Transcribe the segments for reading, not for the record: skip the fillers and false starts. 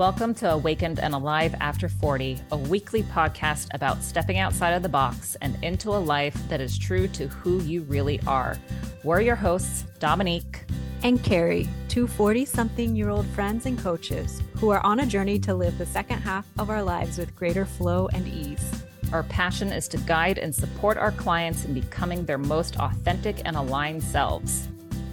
Welcome to Awakened and Alive After 40, a weekly podcast about stepping outside of the box and into a life that is true to who you really are. We're your hosts, Dominique and Carrie, two 40-something-year-old friends and coaches who are on a journey to live the second half of our lives with greater flow and ease. Our passion is to guide and support our clients in becoming their most authentic and aligned selves.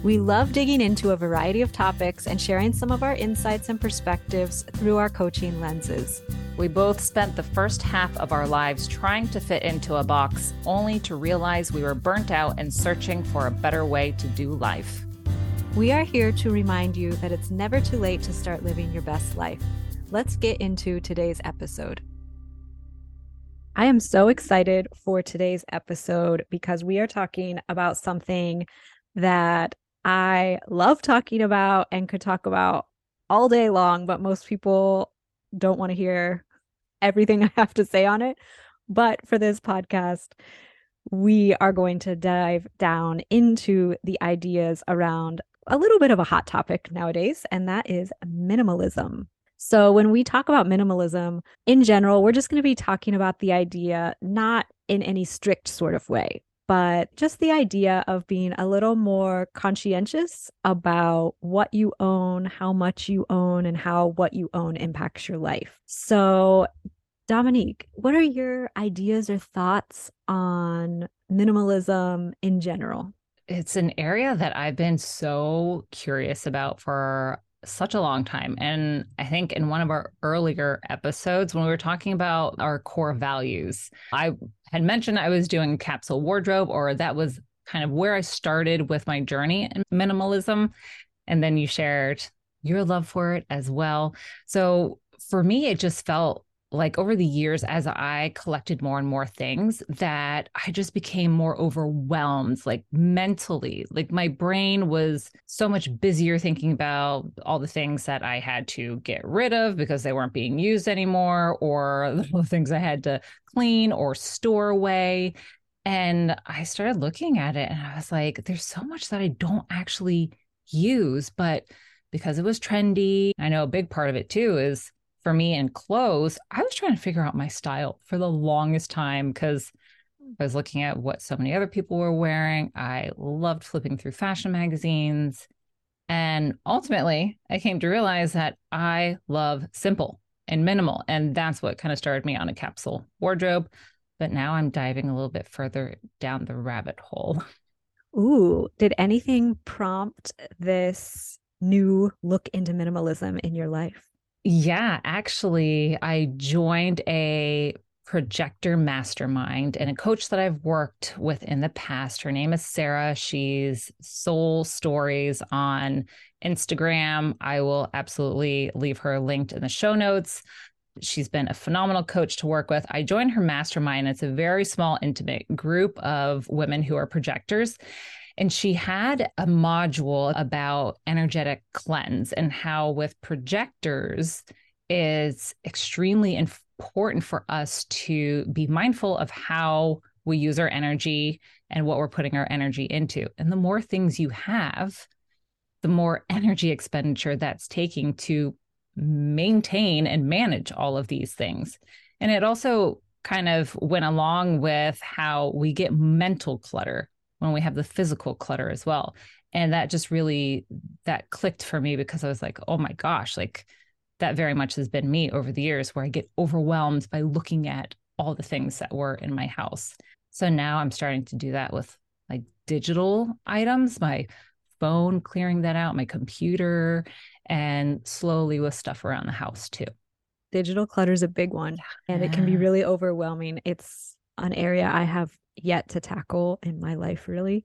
We love digging into a variety of topics and sharing some of our insights and perspectives through our coaching lenses. We both spent the first half of our lives trying to fit into a box, only to realize we were burnt out and searching for a better way to do life. We are here to remind you that it's never too late to start living your best life. Let's get into today's episode. I am so excited for today's episode because we are talking about something that I love talking about and could talk about all day long, but most people don't want to hear everything I have to say on it. But for this podcast, we are going to dive down into the ideas around a little bit of a hot topic nowadays, and that is minimalism. So when we talk about minimalism in general, we're just going to be talking about the idea, not in any strict sort of way, but just the idea of being a little more conscientious about what you own, how much you own, and how what you own impacts your life. So Dominique, what are your ideas or thoughts on minimalism in general? It's an area that I've been so curious about for such a long time. And I think in one of our earlier episodes, when we were talking about our core values, I had mentioned I was doing capsule wardrobe, or that was kind of where I started with my journey in minimalism. And then you shared your love for it as well. So for me, it just felt like over the years, as I collected more and more things, that I just became more overwhelmed, like mentally, like my brain was so much busier thinking about all the things that I had to get rid of because they weren't being used anymore, or the things I had to clean or store away. And I started looking at it and I was like, there's so much that I don't actually use, but because it was trendy, I know a big part of it too is for me in clothes, I was trying to figure out my style for the longest time because I was looking at what so many other people were wearing. I loved flipping through fashion magazines. And ultimately, I came to realize that I love simple and minimal. And that's what kind of started me on a capsule wardrobe. But now I'm diving a little bit further down the rabbit hole. Ooh, did anything prompt this new look into minimalism in your life? Yeah, actually, I joined a projector mastermind and a coach that I've worked with in the past. Her name is Sarah. She's Soul Stories on Instagram. I will absolutely leave her linked in the show notes. She's been a phenomenal coach to work with. I joined her mastermind. It's a very small, intimate group of women who are projectors. And she had a module about energetic cleanse and how with projectors, it's extremely important for us to be mindful of how we use our energy and what we're putting our energy into. And the more things you have, the more energy expenditure that's taking to maintain and manage all of these things. And it also kind of went along with how we get mental clutter when we have the physical clutter as well. And that just really, that clicked for me because I was like, oh my gosh, like that very much has been me over the years where I get overwhelmed by looking at all the things that were in my house. So now I'm starting to do that with like digital items, my phone, clearing that out, my computer, and slowly with stuff around the house too. Digital clutter is a big one and it can be really overwhelming. It's an area I have yet to tackle in my life, really,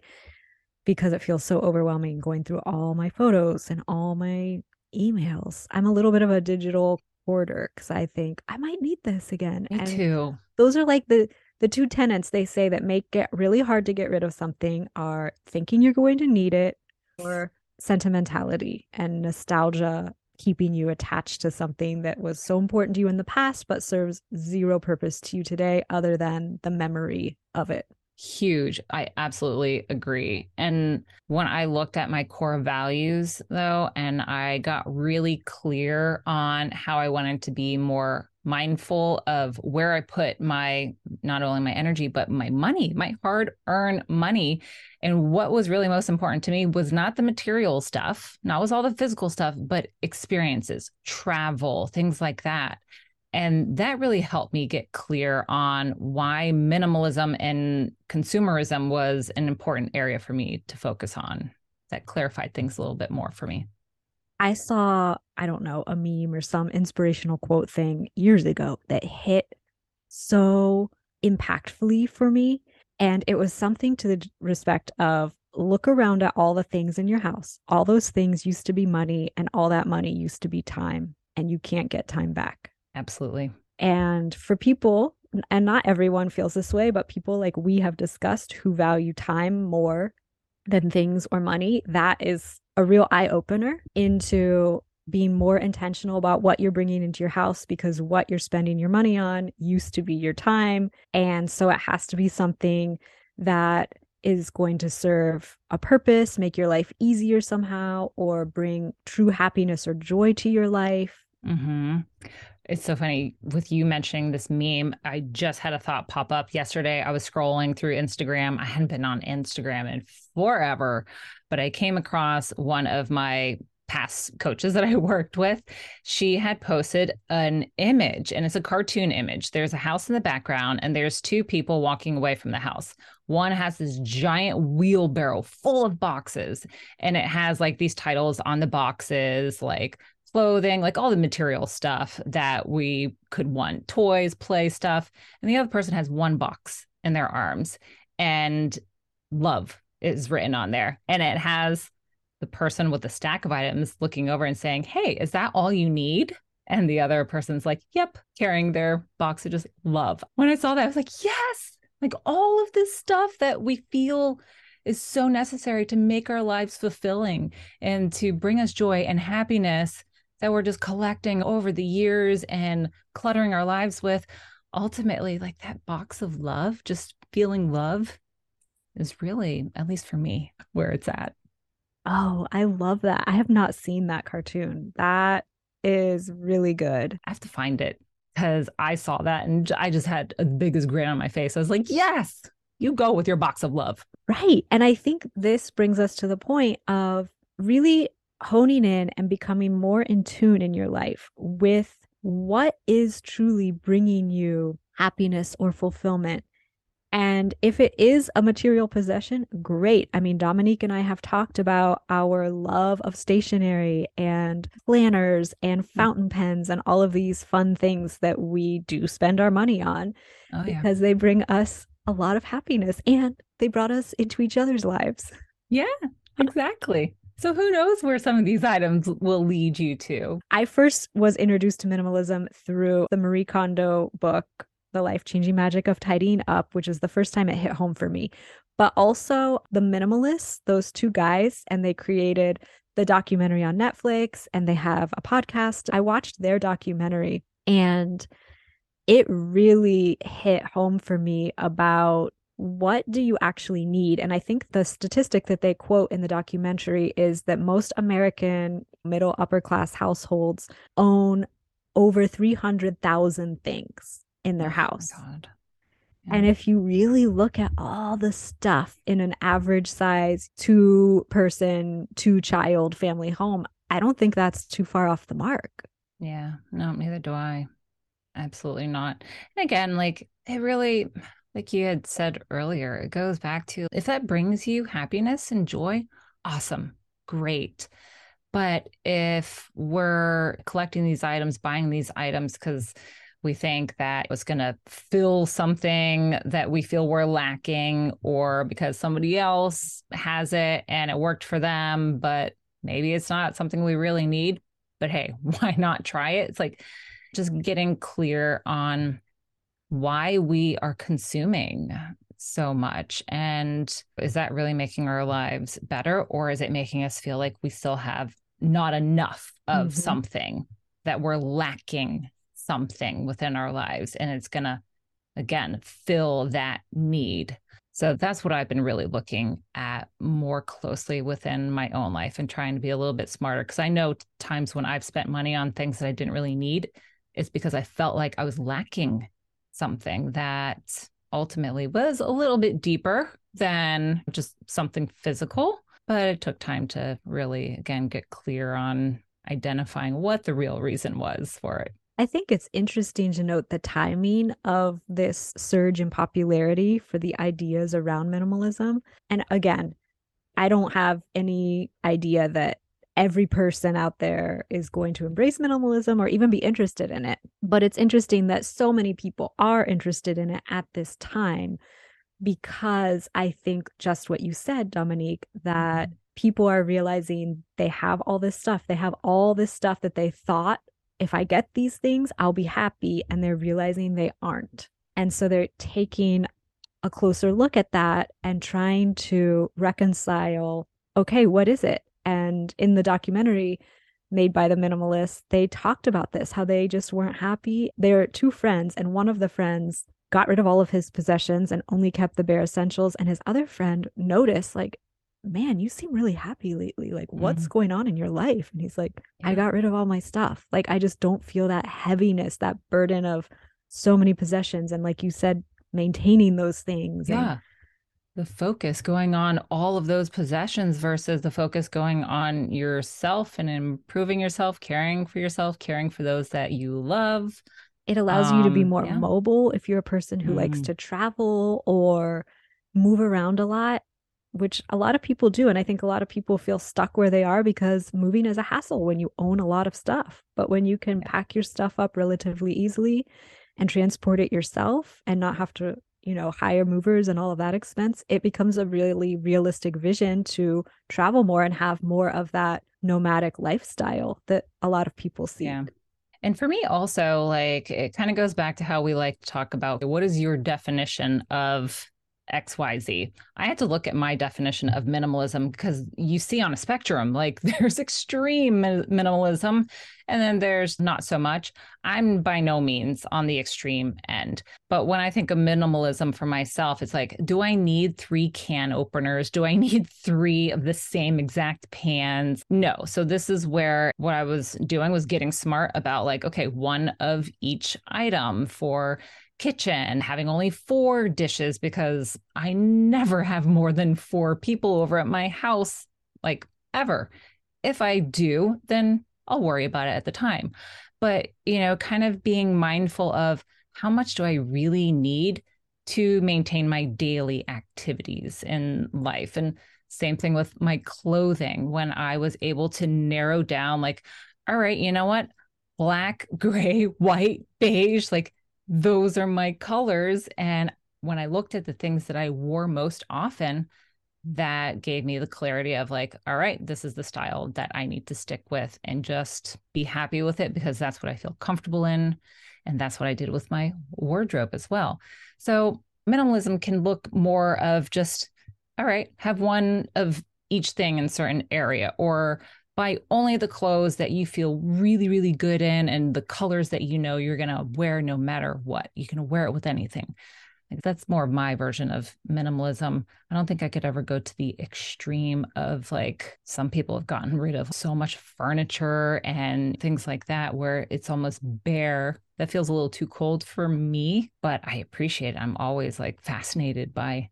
because it feels so overwhelming going through all my photos and all my emails. I'm a little bit of a digital hoarder because I think I might need this again. Me too. Those are like the two tenets they say that make it really hard to get rid of something are thinking you're going to need it or sentimentality and nostalgia, keeping you attached to something that was so important to you in the past, but serves zero purpose to you today other than the memory of it. huge. I absolutely agree. And when I looked at my core values, though, and I got really clear on how I wanted to be more mindful of where I put my, not only my energy, but my money, my hard-earned money. And what was really most important to me was not the material stuff, not was all the physical stuff, but experiences, travel, things like that. And that really helped me get clear on why minimalism and consumerism was an important area for me to focus on. That clarified things a little bit more for me. I saw, I don't know, a meme or some inspirational quote thing years ago that hit so impactfully for me. And it was something to the respect of, look around at all the things in your house. All those things used to be money, and all that money used to be time, and you can't get time back. Absolutely. And for people, and not everyone feels this way, but people like we have discussed who value time more than things or money, that is a real eye-opener into being more intentional about what you're bringing into your house, because what you're spending your money on used to be your time. And so it has to be something that is going to serve a purpose, make your life easier somehow, or bring true happiness or joy to your life. Mm-hmm. It's so funny with you mentioning this meme. I just had a thought pop up yesterday. I was scrolling through Instagram. I hadn't been on Instagram in forever, but I came across one of my past coaches that I worked with. She had posted an image, and it's a cartoon image. There's a house in the background, and there's two people walking away from the house. One has this giant wheelbarrow full of boxes, and it has like these titles on the boxes, like clothing, like all the material stuff that we could want, toys, play stuff. And the other person has one box in their arms, and love is written on there. And it has the person with the stack of items looking over and saying, "Hey, is that all you need?" And the other person's like, "Yep," carrying their box of just love. When I saw that, I was like, yes, like all of this stuff that we feel is so necessary to make our lives fulfilling and to bring us joy and happiness, that we're just collecting over the years and cluttering our lives with. Ultimately, like that box of love, just feeling love, is really, at least for me, where it's at. Oh, I love that. I have not seen that cartoon. That is really good. I have to find it, because I saw that and I just had the biggest grin on my face. I was like, yes, you go with your box of love. Right. And I think this brings us to the point of really honing in and becoming more in tune in your life with what is truly bringing you happiness or fulfillment. And if it is a material possession, great. I mean, Dominique and I have talked about our love of stationery and planners and fountain pens and all of these fun things that we do spend our money on, because they bring us a lot of happiness and they brought us into each other's lives. Yeah, exactly. So who knows where some of these items will lead you to? I first was introduced to minimalism through the Marie Kondo book, The Life-Changing Magic of Tidying Up, which is the first time it hit home for me. But also The Minimalists, those two guys, and they created the documentary on Netflix, and they have a podcast. I watched their documentary, and it really hit home for me about what do you actually need? And I think the statistic that they quote in the documentary is that most American middle upper class households own over 300,000 things in their house. Oh my God. Yeah. And if you really look at all the stuff in an average size 2-person, 2-child family home, I don't think that's too far off the mark. Yeah, no, neither do I. Absolutely not. And again, like it really, like you had said earlier, it goes back to if that brings you happiness and joy, awesome, great. But if we're collecting these items, buying these items, because we think that it's going to fill something that we feel we're lacking, or because somebody else has it and it worked for them, but maybe it's not something we really need, but hey, why not try it? It's like just getting clear on why we are consuming so much. And is that really making our lives better? Or is it making us feel like we still have not enough of something, that we're lacking something within our lives? And it's going to, again, fill that need. So that's what I've been really looking at more closely within my own life and trying to be a little bit smarter. Because I know times when I've spent money on things that I didn't really need, it's because I felt like I was lacking something that ultimately was a little bit deeper than just something physical. But it took time to really, again, get clear on identifying what the real reason was for it. I think it's interesting to note the timing of this surge in popularity for the ideas around minimalism. And again, I don't have any idea that every person out there is going to embrace minimalism or even be interested in it. But it's interesting that so many people are interested in it at this time, because I think just what you said, Dominique, that people are realizing they have all this stuff. They have all this stuff that they thought, if I get these things, I'll be happy. And they're realizing they aren't. And so they're taking a closer look at that and trying to reconcile, okay, what is it? And in the documentary made by the Minimalists, they talked about this, how they just weren't happy. They were two friends, and one of the friends got rid of all of his possessions and only kept the bare essentials. And his other friend noticed, like, man, you seem really happy lately. Like, what's going on in your life? And he's like, I got rid of all my stuff. Like, I just don't feel that heaviness, that burden of so many possessions. And like you said, maintaining those things. Yeah. And the focus going on all of those possessions versus the focus going on yourself and improving yourself, caring for yourself, caring for those that you love. It allows you to be more mobile if you're a person who likes to travel or move around a lot, which a lot of people do. And I think a lot of people feel stuck where they are because moving is a hassle when you own a lot of stuff. But when you can pack your stuff up relatively easily and transport it yourself and not have to, you know, hire movers and all of that expense, it becomes a really realistic vision to travel more and have more of that nomadic lifestyle that a lot of people seek. Yeah. And for me also, like, it kind of goes back to how we like to talk about what is your definition of XYZ. I had to look at my definition of minimalism because you see on a spectrum, like there's extreme minimalism and then there's not so much. I'm by no means on the extreme end. But when I think of minimalism for myself, it's like, do I need 3 can openers? Do I need 3 of the same exact pans? No. So this is where what I was doing was getting smart about, like, okay, one of each item for kitchen, having only 4 dishes because I never have more than 4 people over at my house, like, ever. If I do, then I'll worry about it at the time. But, you know, kind of being mindful of how much do I really need to maintain my daily activities in life. And same thing with my clothing. When I was able to narrow down, like, all right, you know what? Black, gray, white, beige, like, those are my colors. And when I looked at the things that I wore most often, that gave me the clarity of, like, all right, this is the style that I need to stick with and just be happy with it because that's what I feel comfortable in. And that's what I did with my wardrobe as well. So minimalism can look more of just, all right, have one of each thing in a certain area, or buy only the clothes that you feel really, really good in and the colors that you know you're going to wear no matter what. You can wear it with anything. Like, that's more of my version of minimalism. I don't think I could ever go to the extreme of, like, some people have gotten rid of so much furniture and things like that where it's almost bare. That feels a little too cold for me, but I appreciate it. I'm always, like, fascinated by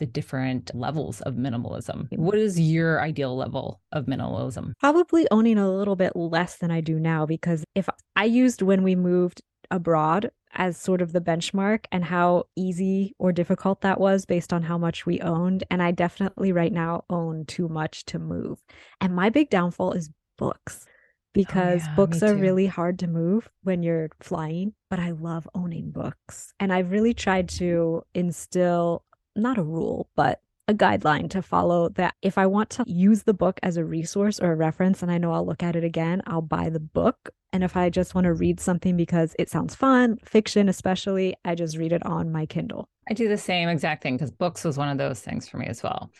the different levels of minimalism. What is your ideal level of minimalism? Probably owning a little bit less than I do now, because if I used when we moved abroad as sort of the benchmark and how easy or difficult that was based on how much we owned. And I definitely right now own too much to move. And my big downfall is books, because books are really hard to move when you're flying, but I love owning books. And I've really tried to instill not a rule, but a guideline to follow that if I want to use the book as a resource or a reference, and I know I'll look at it again, I'll buy the book. And if I just want to read something because it sounds fun, fiction especially, I just read it on my Kindle. I do the same exact thing because books was one of those things for me as well.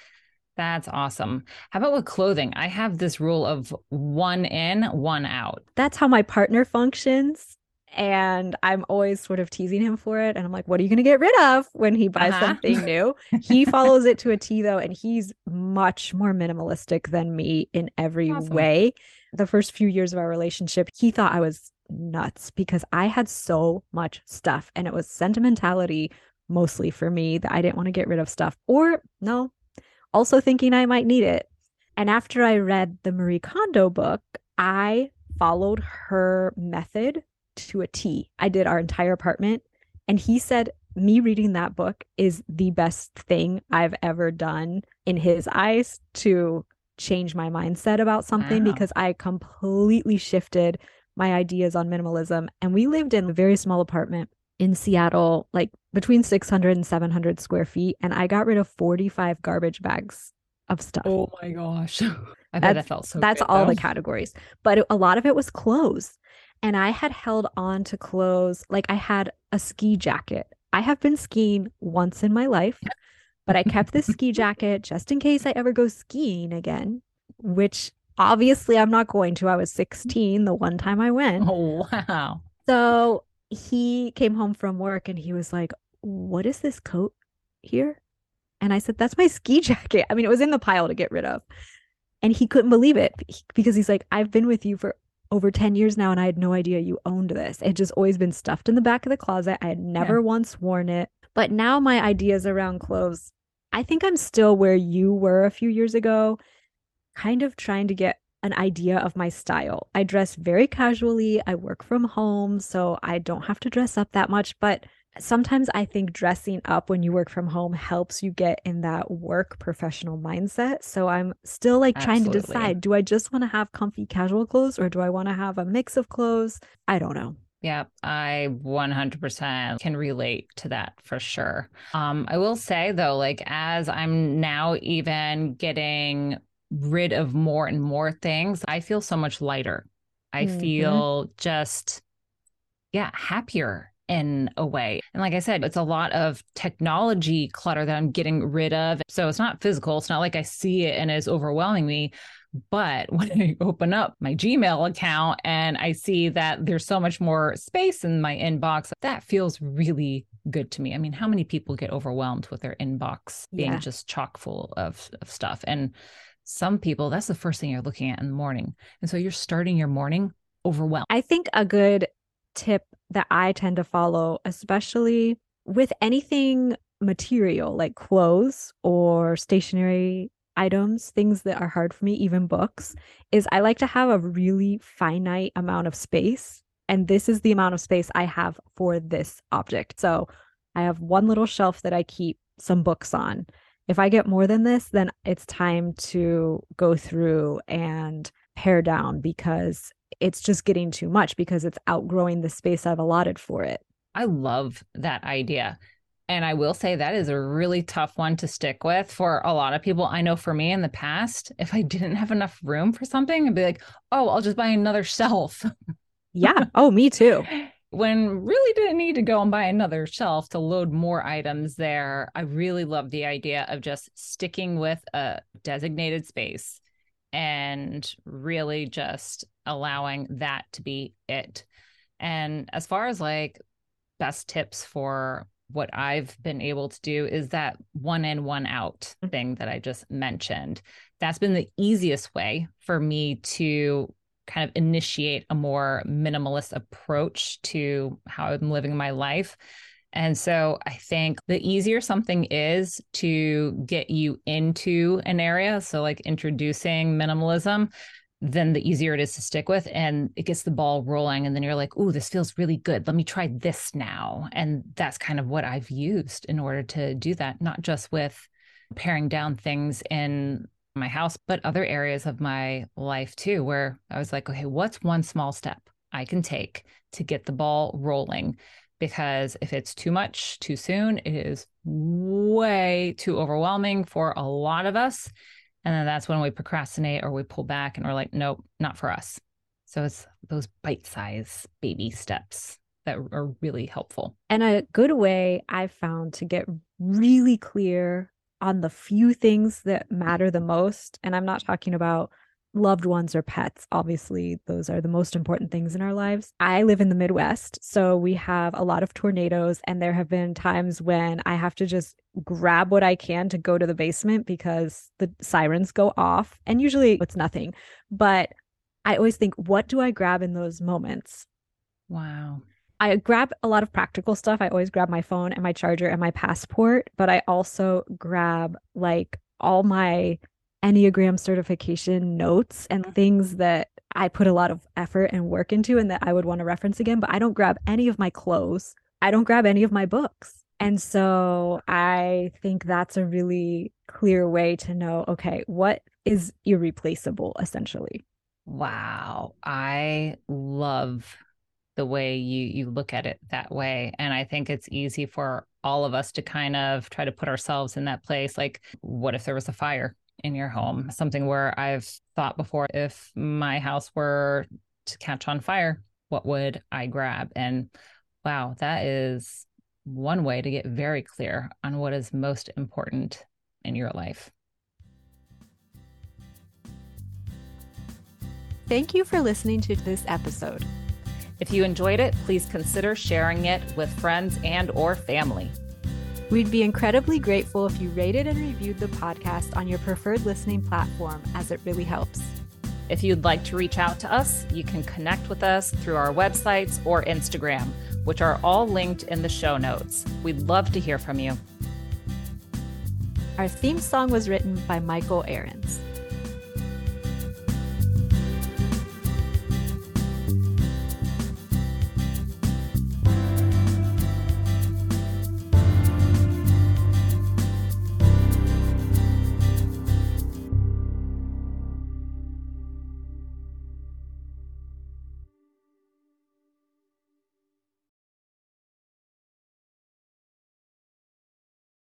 That's awesome. How about with clothing? I have this rule of 1 in, 1 out. That's how my partner functions. And I'm always sort of teasing him for it. And I'm like, what are you going to get rid of when he buys something new? He follows it to a T though. And he's much more minimalistic than me in every way. The first few years of our relationship, he thought I was nuts because I had so much stuff. And it was sentimentality mostly for me that I didn't want to get rid of stuff also thinking I might need it. And after I read the Marie Kondo book, I followed her method to a T. I did our entire apartment. And he said, me reading that book is the best thing I've ever done in his eyes to change my mindset about something because I completely shifted my ideas on minimalism. And we lived in a very small apartment in Seattle, like between 600 and 700 square feet. And I got rid of 45 garbage bags of stuff. Oh my gosh. I bet that felt so good. That's all the categories. But a lot of it was clothes. And I had held on to clothes. Like I had a ski jacket. I have been skiing once in my life, but I kept this ski jacket just in case I ever go skiing again, which obviously I'm not going to. I was 16 the one time I went. Oh, wow. So he came home from work and he was like, what is this coat here? And I said, that's my ski jacket. I mean, it was in the pile to get rid of. And he couldn't believe it because he's like, I've been with you for over 10 years now and I had no idea you owned this. It just always been stuffed in the back of the closet. I had never once worn it. But now my ideas around clothes, I think I'm still where you were a few years ago, kind of trying to get an idea of my style. I dress very casually. I work from home, so I don't have to dress up that much. But sometimes I think dressing up when you work from home helps you get in that work professional mindset. So I'm still like trying to decide, do I just want to have comfy casual clothes or do I want to have a mix of clothes? I don't know. Yeah, I 100% can relate to that for sure. I will say though, like as I'm now even getting rid of more and more things, I feel so much lighter. I feel just, happier in a way. And like I said, it's a lot of technology clutter that I'm getting rid of. So it's not physical. It's not like I see it and it's overwhelming me. But when I open up my Gmail account and I see that there's so much more space in my inbox, that feels really good to me. I mean, how many people get overwhelmed with their inbox being just chock full of stuff? And some people, that's the first thing you're looking at in the morning. And so you're starting your morning overwhelmed. I think a good tip that I tend to follow, especially with anything material like clothes or stationery items, things that are hard for me, even books, is I like to have a really finite amount of space. And this is the amount of space I have for this object. So I have one little shelf that I keep some books on. If I get more than this, then it's time to go through and pare down because it's just getting too much because it's outgrowing the space I've allotted for it. I love that idea. And I will say that is a really tough one to stick with for a lot of people. I know for me in the past, if I didn't have enough room for something, I'd be like, oh, I'll just buy another shelf. Yeah. Oh, me too. When really didn't need to go and buy another shelf to load more items there. I really love the idea of just sticking with a designated space and really just allowing that to be it. And as far as like best tips for what I've been able to do is that one in, one out thing that I just mentioned. That's been the easiest way for me to kind of initiate a more minimalist approach to how I'm living my life. And so I think the easier something is to get you into an area, so like introducing minimalism, then the easier it is to stick with and it gets the ball rolling. And then you're like, ooh, this feels really good. Let me try this now. And that's kind of what I've used in order to do that, not just with paring down things in my house, but other areas of my life too, where I was like, okay, what's one small step I can take to get the ball rolling? Because if it's too much too soon, it is way too overwhelming for a lot of us. And then that's when we procrastinate or we pull back and we're like, nope, not for us. So it's those bite-sized baby steps that are really helpful. And a good way I found to get really clear on the few things that matter the most. And I'm not talking about loved ones or pets. Obviously, those are the most important things in our lives. I live in the Midwest, so we have a lot of tornadoes, and there have been times when I have to just grab what I can to go to the basement because the sirens go off, and usually it's nothing. But I always think, what do I grab in those moments? Wow. I grab a lot of practical stuff. I always grab my phone and my charger and my passport, but I also grab like all my Enneagram certification notes and things that I put a lot of effort and work into and that I would want to reference again, but I don't grab any of my clothes. I don't grab any of my books. And so I think that's a really clear way to know, okay, what is irreplaceable essentially? Wow. I love the way you look at it that way. And I think it's easy for all of us to kind of try to put ourselves in that place. Like, what if there was a fire in your home? Something where I've thought before, if my house were to catch on fire, what would I grab? And wow, that is one way to get very clear on what is most important in your life. Thank you for listening to this episode. If you enjoyed it, please consider sharing it with friends and or family. We'd be incredibly grateful if you rated and reviewed the podcast on your preferred listening platform, as it really helps. If you'd like to reach out to us, you can connect with us through our websites or Instagram, which are all linked in the show notes. We'd love to hear from you. Our theme song was written by Michael Ahrens.